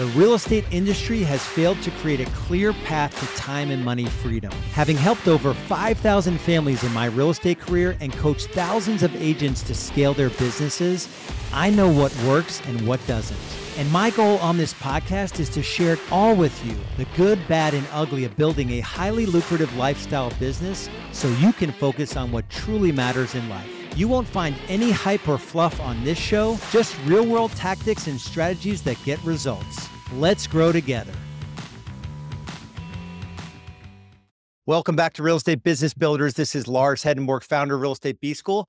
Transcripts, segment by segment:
The real estate industry has failed to create a clear path to time and money freedom. Having helped over 5,000 families in my real estate career and coached thousands of agents to scale their businesses, I know what works and what doesn't. And my goal on this podcast is to share it all with you, the good, bad, and ugly of building a highly lucrative lifestyle business so you can focus on what truly matters in life. You won't find any hype or fluff on this show, just real-world tactics and strategies that get results. Let's grow together. Welcome back to Real Estate Business Builders. This is Lars Hedenborg, founder of Real Estate B School.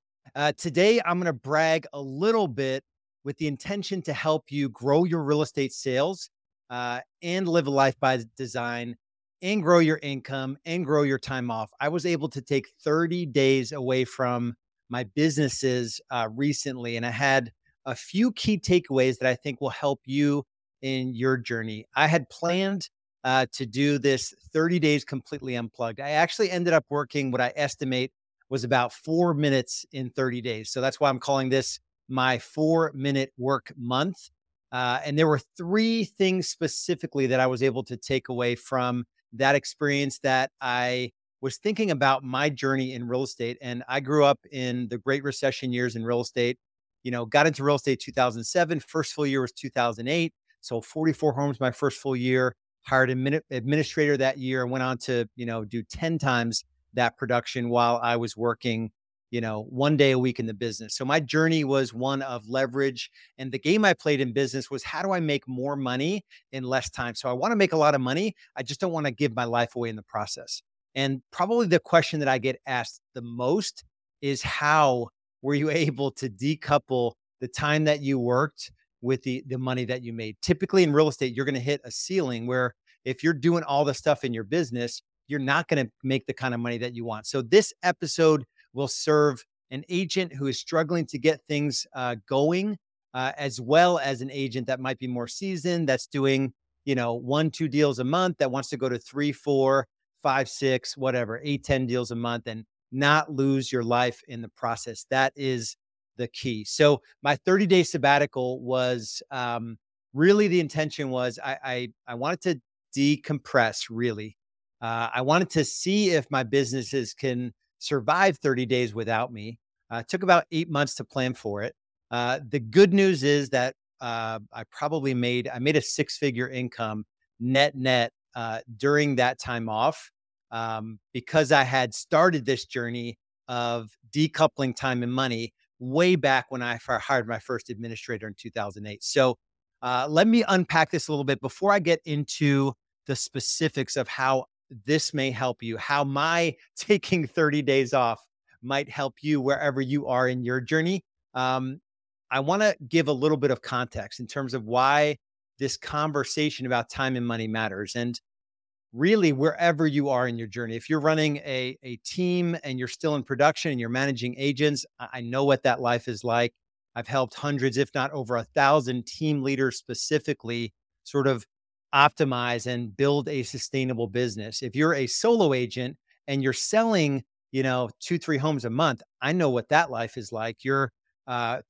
Today, I'm going to brag a little bit with the intention to help you grow your real estate sales and live a life by design, and grow your income, and grow your time off. I was able to take 30 days away from my businesses recently, and I had a few key takeaways that I think will help you in your journey. I had planned to do this 30 days completely unplugged. I actually ended up working what I estimate was about 4 minutes in 30 days. So that's why I'm calling this my 4-minute work month. And there were three things specifically that I was able to take away from that experience that I was thinking about my journey in real estate. And I grew up in the Great Recession years in real estate, got into real estate 2007, first full year was 2008. So 44 homes, my first full year, hired an administrator that year and went on to, do 10 times that production while I was working, 1 day a week in the business. So my journey was one of leverage, and the game I played in business was, how do I make more money in less time? So I want to make a lot of money. I just don't want to give my life away in the process. And probably the question that I get asked the most is, how were you able to decouple the time that you worked with the money that you made? Typically in real estate, you're going to hit a ceiling where if you're doing all the stuff in your business, you're not going to make the kind of money that you want. So this episode will serve an agent who is struggling to get things going, as well as an agent that might be more seasoned, that's doing, 1-2 deals a month, that wants to go to 3-4-5-6, whatever, 8-10 deals a month, and not lose your life in the process. That is the key. So my 30-day sabbatical was really, the intention was I wanted to decompress, really. I wanted to see if my businesses can survive 30 days without me. It took about 8 months to plan for it. The good news is that I made a six-figure income net during that time off, because I had started this journey of decoupling time and money way back when I hired my first administrator in 2008. So let me unpack this a little bit before I get into the specifics of how this may help you, how my taking 30 days off might help you wherever you are in your journey. I want to give a little bit of context in terms of why this conversation about time and money matters. And really, wherever you are in your journey, if you're running a team and you're still in production and you're managing agents, I know what that life is like. I've helped hundreds, if not over 1,000 team leaders specifically sort of optimize and build a sustainable business. If you're a solo agent and you're selling, 2-3 homes a month, I know what that life is like. You're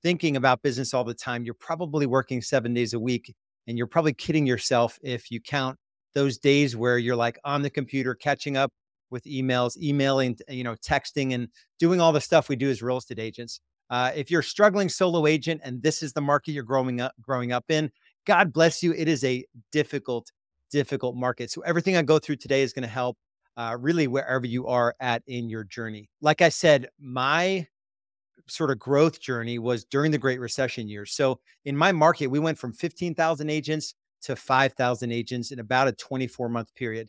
thinking about business all the time. You're probably working 7 days a week. And you're probably kidding yourself if you count those days where you're like on the computer, catching up with emails, emailing, texting, and doing all the stuff we do as real estate agents. If you're a struggling solo agent and this is the market you're growing up in, God bless you. It is a difficult market. So everything I go through today is going to help really wherever you are at in your journey. Like I said, my sort of growth journey was during the Great Recession years. So in my market, we went from 15,000 agents to 5,000 agents in about a 24-month period.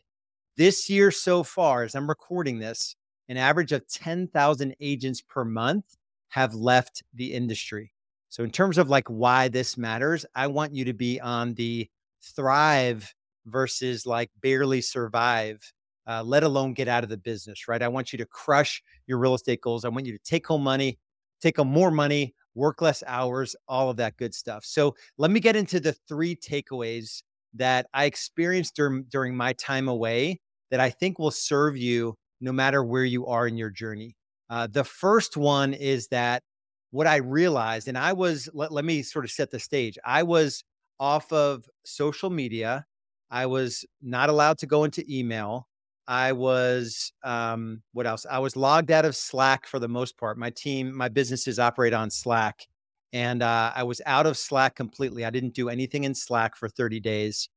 This year so far, as I'm recording this, an average of 10,000 agents per month have left the industry. So in terms of like why this matters, I want you to be on the thrive versus like barely survive, let alone get out of the business, right? I want you to crush your real estate goals. I want you to take home money, take on more money, work less hours, all of that good stuff. So let me get into the three takeaways that I experienced during my time away that I think will serve you no matter where you are in your journey. The first one is that what I realized, and let me sort of set the stage. I was off of social media. I was not allowed to go into email. I was, what else? I was logged out of Slack for the most part. My team, my businesses operate on Slack. And I was out of Slack completely. I didn't do anything in Slack for 30 days.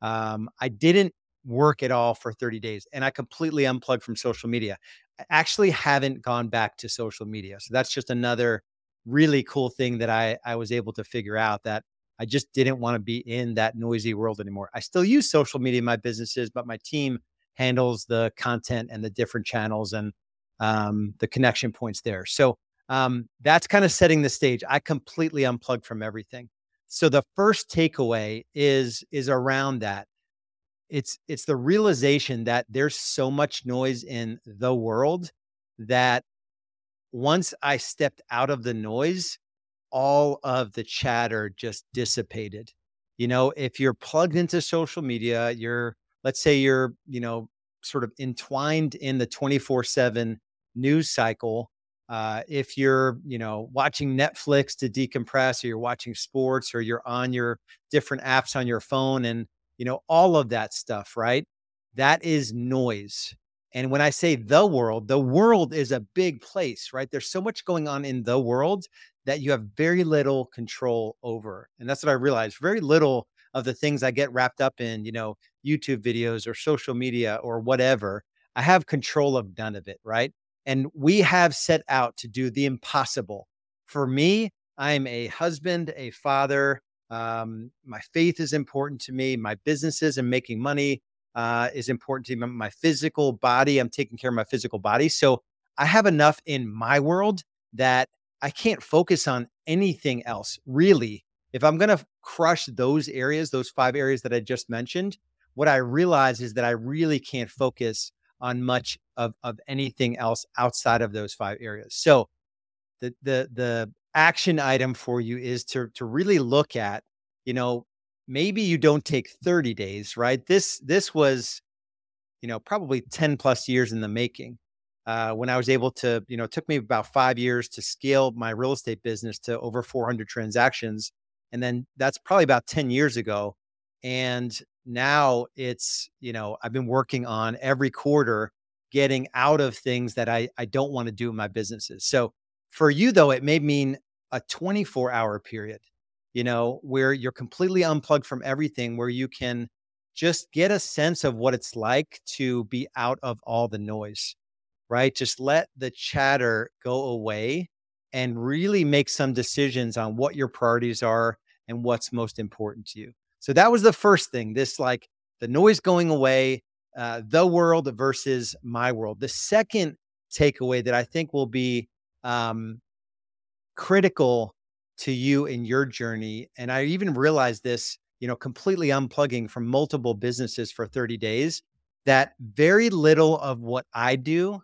I didn't work at all for 30 days. And I completely unplugged from social media. I actually haven't gone back to social media. So that's just another really cool thing that I was able to figure out, that I just didn't want to be in that noisy world anymore. I still use social media in my businesses, but my team handles the content and the different channels and the connection points there. So that's kind of setting the stage. I completely unplugged from everything. So the first takeaway is around that. It's the realization that there's so much noise in the world that once I stepped out of the noise, all of the chatter just dissipated. You know, if you're plugged into social media, let's say you're, you know, sort of entwined in the 24/7 news cycle. If you're, you know, watching Netflix to decompress, or you're watching sports, or you're on your different apps on your phone, and, you know, all of that stuff, right? That is noise. And when I say the world is a big place, right? There's so much going on in the world that you have very little control over. And that's what I realized. Very little of the things I get wrapped up in, you know, YouTube videos or social media or whatever, I have control of none of it, right? And we have set out to do the impossible. For me, I'm a husband, a father. My faith is important to me. My businesses and making money is important to me. My physical body, I'm taking care of my physical body. So I have enough in my world that I can't focus on anything else, really. If I'm going to crush those areas, those 5 areas that I just mentioned, what I realize is that I really can't focus on much of anything else outside of those 5 areas. So the action item for you is to really look at, you know, maybe you don't take 30 days, right? This was, you know, probably 10 plus years in the making. When I was able to, you know, it took me about 5 years to scale my real estate business to over 400 transactions. And then that's probably about 10 years ago. And now it's, you know, I've been working on every quarter getting out of things that I don't want to do in my businesses. So for you, though, it may mean a 24-hour period, you know, where you're completely unplugged from everything, where you can just get a sense of what it's like to be out of all the noise, right? Just let the chatter go away and really make some decisions on what your priorities are and what's most important to you. So that was the first thing, this like the noise going away, the world versus my world. The second takeaway that I think will be critical to you in your journey, and I even realized this, you know, completely unplugging from multiple businesses for 30 days, that very little of what I do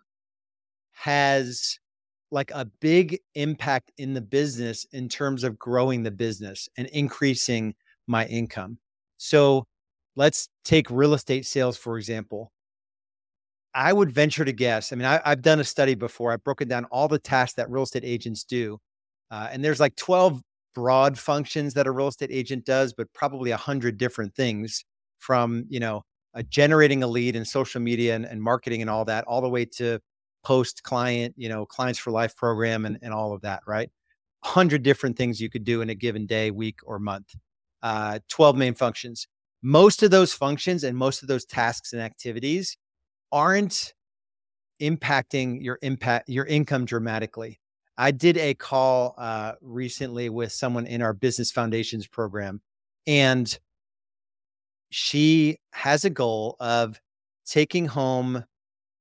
has like a big impact in the business in terms of growing the business and increasing my income. So let's take real estate sales, for example. I would venture to guess, I mean, I've done a study before. I've broken down all the tasks that real estate agents do. And there's like 12 broad functions that a real estate agent does, but probably 100 different things, from, you know, generating a lead and social media and marketing and all that, all the way to post client, you know, Clients for Life program and all of that, right? 100 different things you could do in a given day, week, or month. 12 main functions. Most of those functions and most of those tasks and activities aren't impacting your income dramatically. I did a call recently with someone in our Business Foundations program, and she has a goal of taking home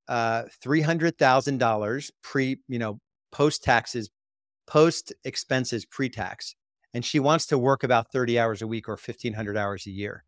$300,000 post taxes, post expenses, pre-tax. And she wants to work about 30 hours a week or 1,500 hours a year.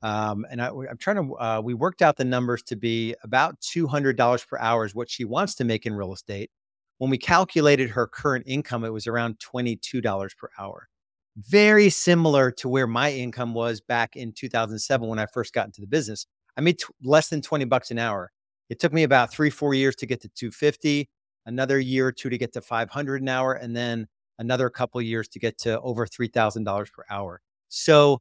And I'm trying to, we worked out the numbers to be about $200 per hour is what she wants to make in real estate. When we calculated her current income, it was around $22 per hour. Very similar to where my income was back in 2007 when I first got into the business. I made less than $20 an hour. It took me about 3-4 years to get to 250, another year or 2 to get to 500 an hour, and then another couple of years to get to over $3,000 per hour. So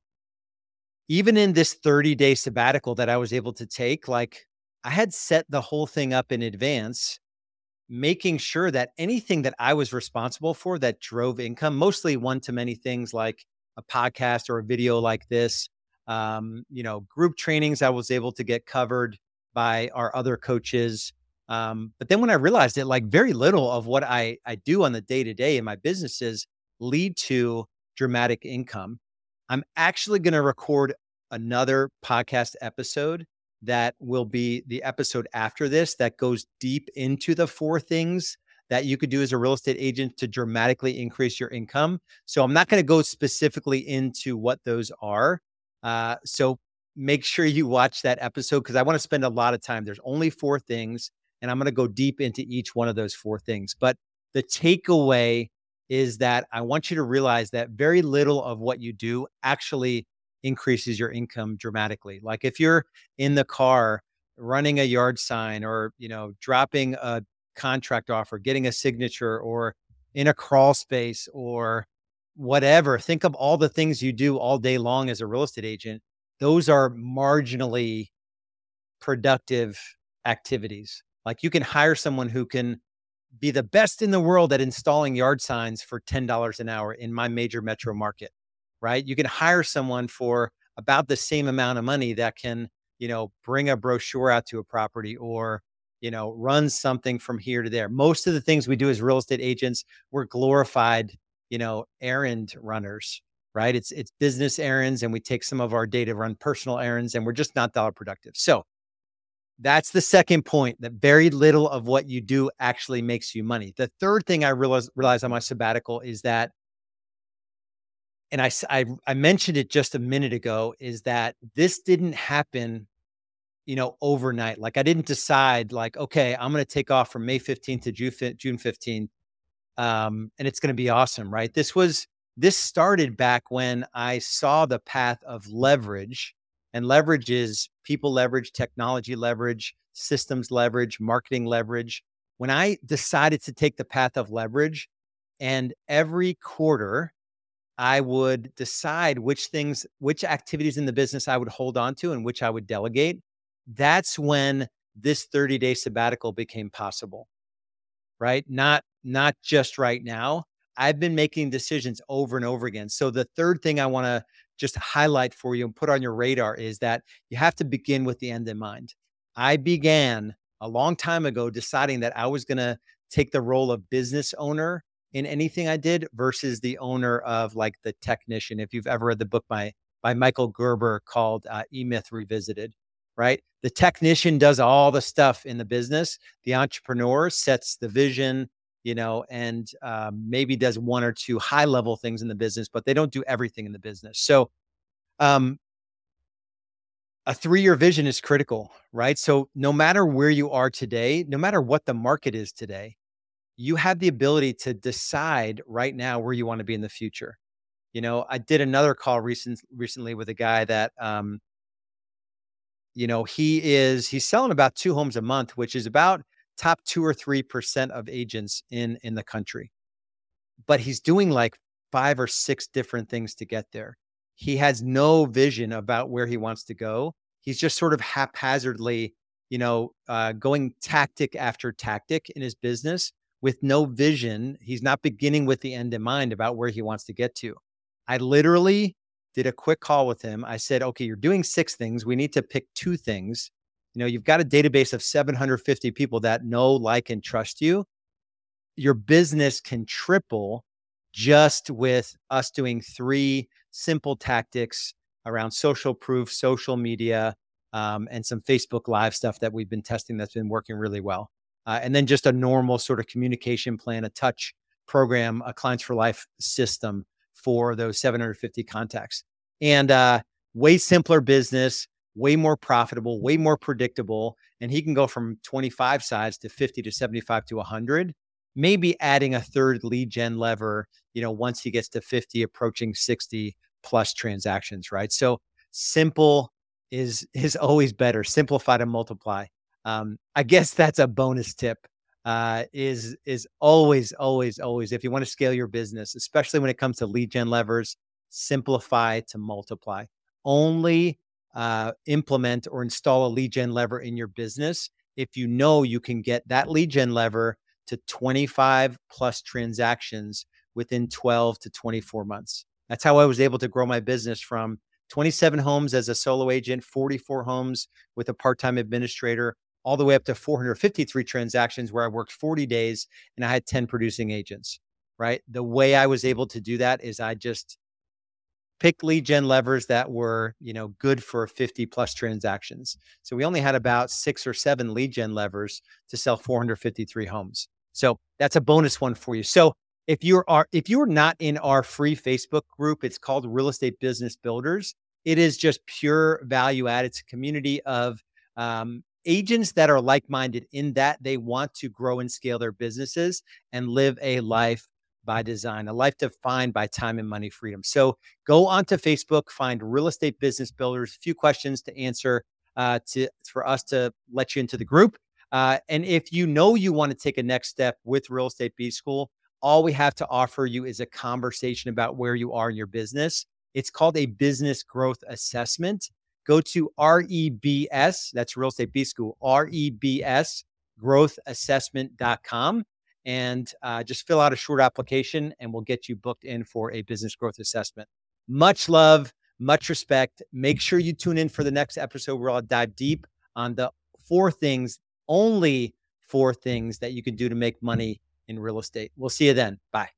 even in this 30-day sabbatical that I was able to take, like I had set the whole thing up in advance, making sure that anything that I was responsible for that drove income, mostly one-to-many things like a podcast or a video like this, group trainings I was able to get covered by our other coaches. But then when I realized it, like very little of what I do on the day-to-day in my businesses lead to dramatic income. I'm actually going to record another podcast episode that will be the episode after this that goes deep into the 4 things that you could do as a real estate agent to dramatically increase your income. So I'm not going to go specifically into what those are. So make sure you watch that episode because I want to spend a lot of time. There's only 4 things, and I'm going to go deep into each one of those 4 things. But the takeaway is that I want you to realize that very little of what you do actually increases your income dramatically. Like if you're in the car running a yard sign or, dropping a contract offer, getting a signature or in a crawl space or whatever, think of all the things you do all day long as a real estate agent. Those are marginally productive activities. Like you can hire someone who can be the best in the world at installing yard signs for $10 an hour in my major metro market, right? You can hire someone for about the same amount of money that can, bring a brochure out to a property or, run something from here to there. Most of the things we do as real estate agents, we're glorified, errand runners, right? It's business errands and we take some of our day to run personal errands and we're just not dollar productive. So that's the second point, that very little of what you do actually makes you money. The third thing I realized on my sabbatical is that, and I mentioned it just a minute ago, is that this didn't happen, overnight. Like I didn't decide like, okay, I'm going to take off from May 15th to June 15th. And it's going to be awesome, right? This started back when I saw the path of leverage. And leverage is people leverage, technology leverage, systems leverage, marketing leverage. When I decided to take the path of leverage, and every quarter I would decide which activities in the business I would hold on to and which I would delegate, that's when this 30-day sabbatical became possible, right? Not just right now. I've been making decisions over and over again. So the third thing I want to just highlight for you and put on your radar is that you have to begin with the end in mind. I began a long time ago deciding that I was going to take the role of business owner in anything I did versus the owner of like the technician. If you've ever read the book by Michael Gerber called E-Myth Revisited, right? The technician does all the stuff in the business. The entrepreneur sets the vision, and maybe does one or two high level things in the business, but they don't do everything in the business. So a 3-year vision is critical, right? So no matter where you are today, no matter what the market is today, you have the ability to decide right now where you want to be in the future. I did another call recently with a guy that, he's selling about 2 homes a month, which is about top 2 or 3% of agents in the country, but he's doing like 5 or 6 different things to get there. He has no vision about where he wants to go. He's just sort of haphazardly, going tactic after tactic in his business with no vision. He's not beginning with the end in mind about where he wants to get to. I literally did a quick call with him. I said, okay, you're doing 6 things. We need to pick 2 things. You've got a database of 750 people that know, like, and trust you. Your business can triple just with us doing 3 simple tactics around social proof, social media, and some Facebook Live stuff that we've been testing that's been working really well. And then just a normal sort of communication plan, a touch program, a Clients for Life system for those 750 contacts. And way simpler business, way more profitable, way more predictable. And he can go from 25 sides to 50 to 75 to 100, maybe adding a third lead gen lever, once he gets to 50, approaching 60 plus transactions, right? So simple is always better. Simplify to multiply. I guess that's a bonus tip, is always, always, always, if you want to scale your business, especially when it comes to lead gen levers, simplify to multiply. only implement or install a lead gen lever in your business if you know you can get that lead gen lever to 25 plus transactions within 12 to 24 months. That's how I was able to grow my business from 27 homes as a solo agent, 44 homes with a part-time administrator, all the way up to 453 transactions where I worked 40 days and I had 10 producing agents, right? The way I was able to do that is I just picked lead gen levers that were, good for 50 plus transactions. So we only had about 6 or 7 lead gen levers to sell 453 homes. So that's a bonus one for you. So if you're not in our free Facebook group, it's called Real Estate Business Builders. It is just pure value add. It's a community of agents that are like-minded in that they want to grow and scale their businesses and live a life by design, a life defined by time and money freedom. So go onto Facebook, find Real Estate Business Builders, a few questions to answer for us to let you into the group. And if you know you want to take a next step with Real Estate B School, all we have to offer you is a conversation about where you are in your business. It's called a business growth assessment. Go to REBS, that's Real Estate B School, REBSgrowthassessment.com, and just fill out a short application and we'll get you booked in for a business growth assessment. Much love, much respect. Make sure you tune in for the next episode where I'll dive deep on the 4 things, only 4 things that you can do to make money in real estate. We'll see you then. Bye.